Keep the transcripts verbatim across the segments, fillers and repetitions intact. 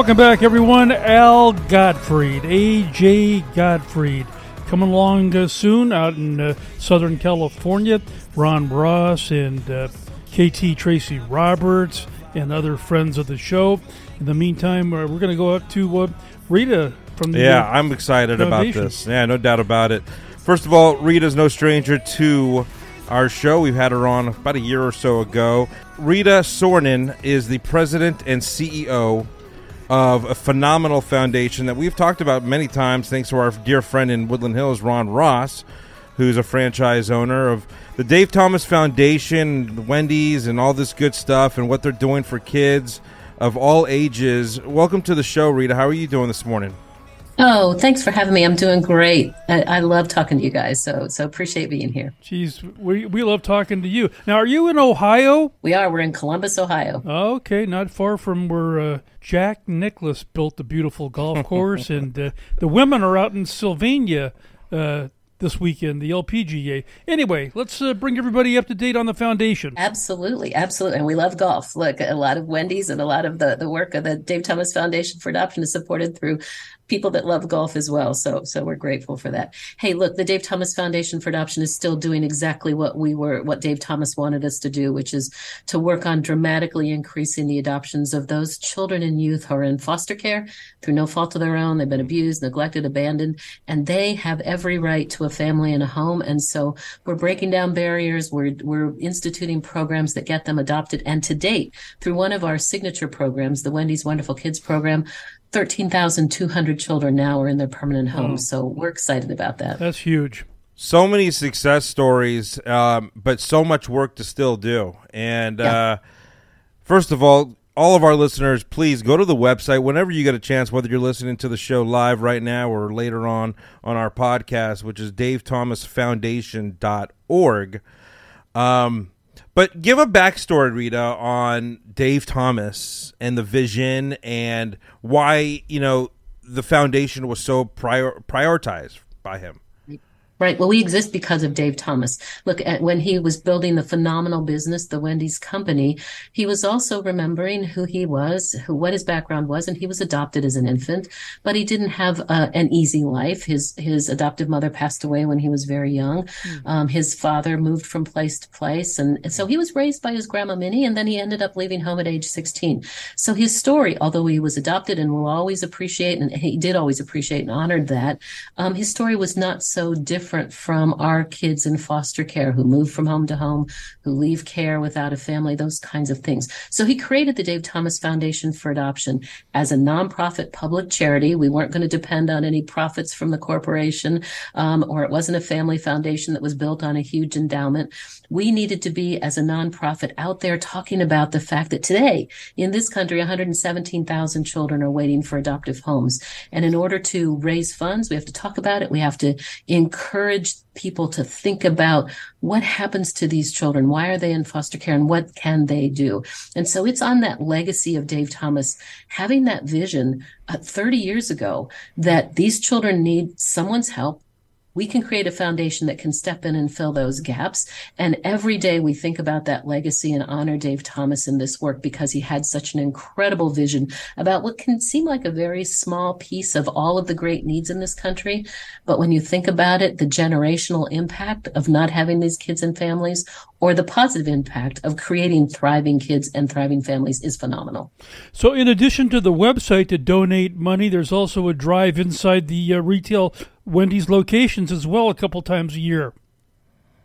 Welcome back, everyone. Al Gottfried, A J. Gottfried, coming along uh, soon out in uh, Southern California. Ron Ross and uh, K T. Tracy Roberts and other friends of the show. In the meantime, uh, we're going to go up to uh, Rita from the Yeah, uh, I'm excited Foundation. About this. Yeah, no doubt about it. First of all, Rita's no stranger to our show. We've had her on about a year or so ago. Rita Soronen is the president and C E O of a phenomenal foundation that we've talked about many times, thanks to our dear friend in Woodland Hills, Ron Ross, who's a franchise owner of the Dave Thomas Foundation, Wendy's, and all this good stuff, and what they're doing for kids of all ages. Welcome to the show, Rita. How are you doing this morning? Oh, thanks for having me. I'm doing great. I, I love talking to you guys, so so appreciate being here. Jeez, we we love talking to you. Now, are you in Ohio? We are. We're in Columbus, Ohio. Okay, not far from where uh, Jack Nicklaus built the beautiful golf course, and uh, the women are out in Sylvania uh, this weekend, the L P G A. Anyway, let's uh, bring everybody up to date on the foundation. Absolutely, absolutely. And we love golf. Look, a lot of Wendy's and a lot of the, the work of the Dave Thomas Foundation for Adoption is supported through people that love golf as well. So so we're grateful for that. Hey, look, the Dave Thomas Foundation for Adoption is still doing exactly what we were, what Dave Thomas wanted us to do, which is to work on dramatically increasing the adoptions of those children and youth who are in foster care through no fault of their own. They've been abused, neglected, abandoned, and they have every right to a family and a home. And so we're breaking down barriers. We're, we're instituting programs that get them adopted. And to date, through one of our signature programs, the Wendy's Wonderful Kids program, thirteen thousand two hundred children now are in their permanent homes. So we're excited about that. That's huge. So many success stories, um, but so much work to still do. And yeah. uh, first of all, all of our listeners, please go to the website whenever you get a chance, whether you're listening to the show live right now or later on on our podcast, which is dave thomas foundation dot org. Um But give a backstory, Rita, on Dave Thomas and the vision and why, you know, the foundation was so prior- prioritized by him. Right. Well, we exist because of Dave Thomas. Look, at when he was building the phenomenal business, the Wendy's company, he was also remembering who he was, who what his background was, and he was adopted as an infant, but he didn't have uh, an easy life. His his adoptive mother passed away when he was very young. Um, his father moved from place to place, and, and so he was raised by his grandma Minnie, and then he ended up leaving home at age sixteen. So his story, although he was adopted and will always appreciate, and he did always appreciate and honored that, um, his story was not so different from our kids in foster care who move from home to home, who leave care without a family, those kinds of things. So he created the Dave Thomas Foundation for Adoption as a nonprofit public charity. We weren't going to depend on any profits from the corporation, um, or it wasn't a family foundation that was built on a huge endowment. We needed to be, as a nonprofit, out there talking about the fact that today in this country, one hundred seventeen thousand children are waiting for adoptive homes. And in order to raise funds, we have to talk about it. We have to encourage encourage people to think about what happens to these children. Why are they in foster care and what can they do? And so it's on that legacy of Dave Thomas having that vision uh, thirty years ago that these children need someone's help. We can create a foundation that can step in and fill those gaps. And every day we think about that legacy and honor Dave Thomas in this work because he had such an incredible vision about what can seem like a very small piece of all of the great needs in this country. But when you think about it, the generational impact of not having these kids and families, or the positive impact of creating thriving kids and thriving families, is phenomenal. So in addition to the website to donate money, there's also a drive inside the uh, retail Wendy's locations as well a couple times a year.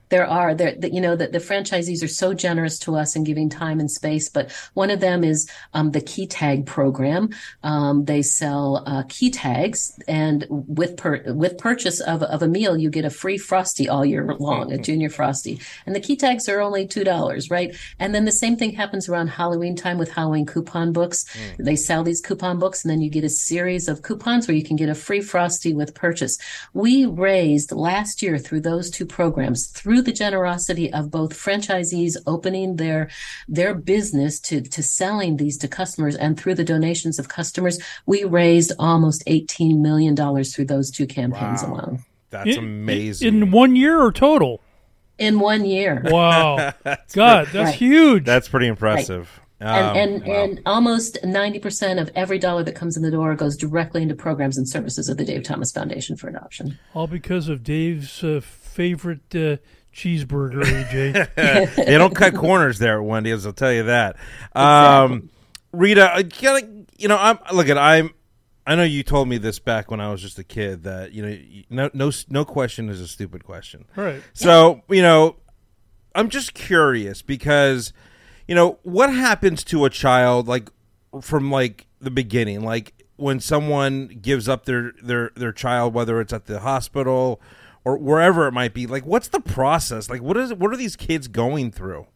There are, there, you know, that the franchisees are so generous to us in giving time and space. But one of them is um, the key tag program. Um, they sell uh, key tags, and with per- with purchase of of a meal, you get a free Frosty all year long, a Junior Frosty. And the key tags are only two dollars, right? And then the same thing happens around Halloween time with Halloween coupon books. Mm. They sell these coupon books, and then you get a series of coupons where you can get a free Frosty with purchase. We raised last year through those two programs through. Through the generosity of both franchisees opening their their business to, to selling these to customers, and through the donations of customers, we raised almost eighteen million dollars through those two campaigns wow. alone. That's in, amazing. In one year or total? In one year. Wow. God, that's right. Huge. That's pretty impressive. Right. Um, and and, wow. and almost ninety percent of every dollar that comes in the door goes directly into programs and services of the Dave Thomas Foundation for Adoption. All because of Dave's uh, favorite uh, cheeseburger, A J. They don't cut corners there at Wendy's, I'll tell you that. Um, exactly. Rita, you know, I'm look at I'm. I know you told me this back when I was just a kid that, you know, no no, no question is a stupid question. Right. So, you know, I'm just curious because, you know, what happens to a child, like, from, like, the beginning? Like, when someone gives up their, their, their child, whether it's at the hospital or wherever it might be, like, what's the process? Like, what is what are these kids going through?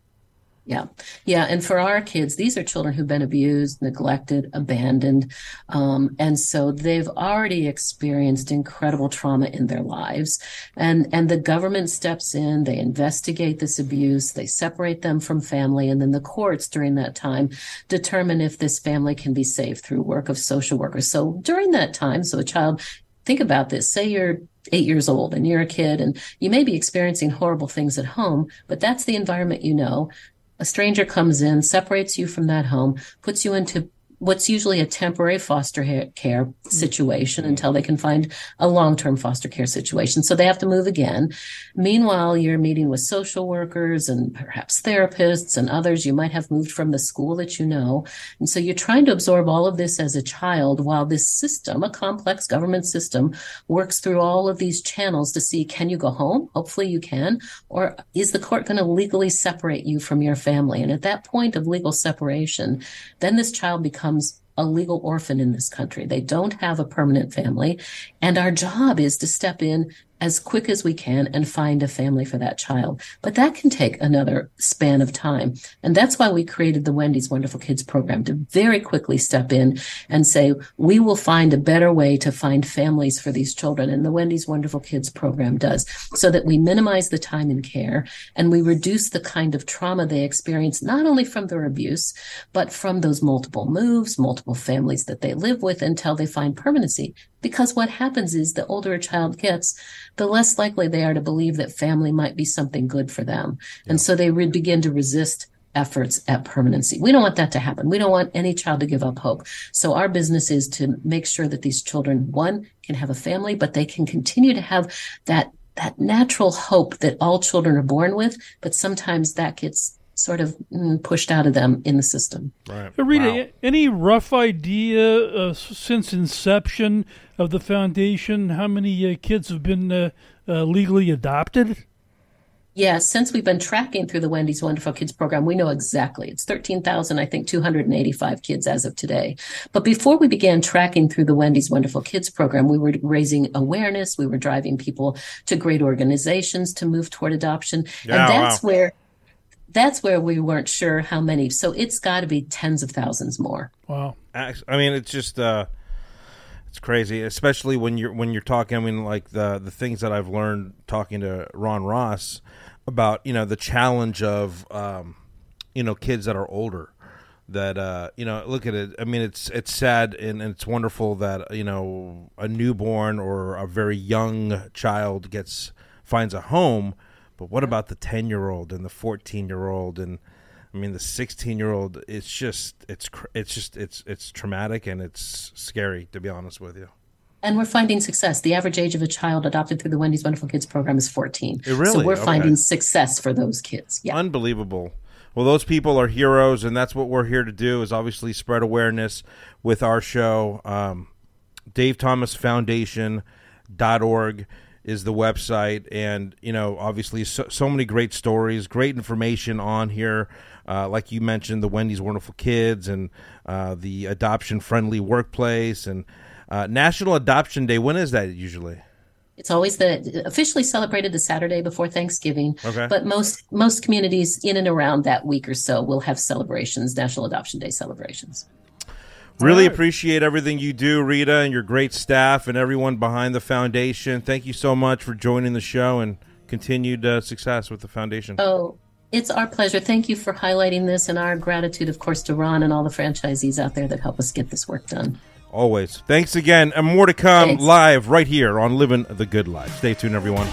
Yeah. Yeah. And for our kids, these are children who've been abused, neglected, abandoned. Um, and so they've already experienced incredible trauma in their lives. And, and the government steps in, they investigate this abuse, they separate them from family. And then the courts during that time determine if this family can be saved through work of social workers. So during that time, so a child, think about this, say you're eight years old and you're a kid and you may be experiencing horrible things at home, but that's the environment you know. A stranger comes in, separates you from that home, puts you into what's usually a temporary foster care situation until they can find a long-term foster care situation. So they have to move again. Meanwhile, you're meeting with social workers and perhaps therapists and others you might have moved from the school that you know. And so you're trying to absorb all of this as a child while this system, a complex government system, works through all of these channels to see, can you go home? Hopefully you can. Or is the court going to legally separate you from your family? And at that point of legal separation, then this child becomes a legal orphan in this country. They don't have a permanent family. And our job is to step in as quick as we can and find a family for that child. But that can take another span of time. And that's why we created the Wendy's Wonderful Kids program, to very quickly step in and say, we will find a better way to find families for these children. And the Wendy's Wonderful Kids program does, so that we minimize the time in care and we reduce the kind of trauma they experience, not only from their abuse, but from those multiple moves, multiple families that they live with until they find permanency. Because what happens is the older a child gets, the less likely they are to believe that family might be something good for them. Yeah. And so they re- begin to resist efforts at permanency. We don't want that to happen. We don't want any child to give up hope. So our business is to make sure that these children, one, can have a family, but they can continue to have that, that natural hope that all children are born with. But sometimes that gets sort of mm, pushed out of them in the system. Right. Rita, wow. Any rough idea uh, since inception of the foundation, how many uh, kids have been uh, uh, legally adopted? Yeah, since we've been tracking through the Wendy's Wonderful Kids program, we know exactly. It's thirteen thousand, I think, two hundred eighty-five kids as of today. But before we began tracking through the Wendy's Wonderful Kids program, we were raising awareness. We were driving people to great organizations to move toward adoption. Yeah, and that's wow. where... That's where we weren't sure how many. So it's got to be tens of thousands more. Wow. I mean, it's just, uh, it's crazy, especially when you're when you're talking. I mean, like the the things that I've learned talking to Ron Ross about, you know, the challenge of, um, you know, kids that are older that, uh, you know, look at it. I mean, it's it's sad and, and it's wonderful that, you know, a newborn or a very young child gets finds a home. But what about the ten-year-old and the fourteen-year-old and, I mean, the sixteen-year-old? It's just, it's, it's just, it's, it's traumatic and it's scary, to be honest with you. And we're finding success. The average age of a child adopted through the Wendy's Wonderful Kids program is fourteen. It really? So we're okay. finding success for those kids. Yeah. Unbelievable. Well, those people are heroes, and that's what we're here to do, is obviously spread awareness with our show. Um, Dave Thomas Foundation dot org. is the website, and you know, obviously so, so many great stories, great information on here, uh like you mentioned, the Wendy's Wonderful Kids and uh the adoption friendly workplace, and uh National Adoption Day. When is that usually? It's always the officially celebrated the Saturday before Thanksgiving. Okay. But most most communities in and around that week or so will have celebrations, National Adoption Day celebrations. Really appreciate everything you do, Rita, and your great staff and everyone behind the foundation. Thank you so much for joining the show, and continued uh, success with the foundation. Oh, it's our pleasure. Thank you for highlighting this, and our gratitude, of course, to Ron and all the franchisees out there that help us get this work done. Always. Thanks again, and more to come. Thanks. Live right here on Living the Good Life. Stay tuned, everyone.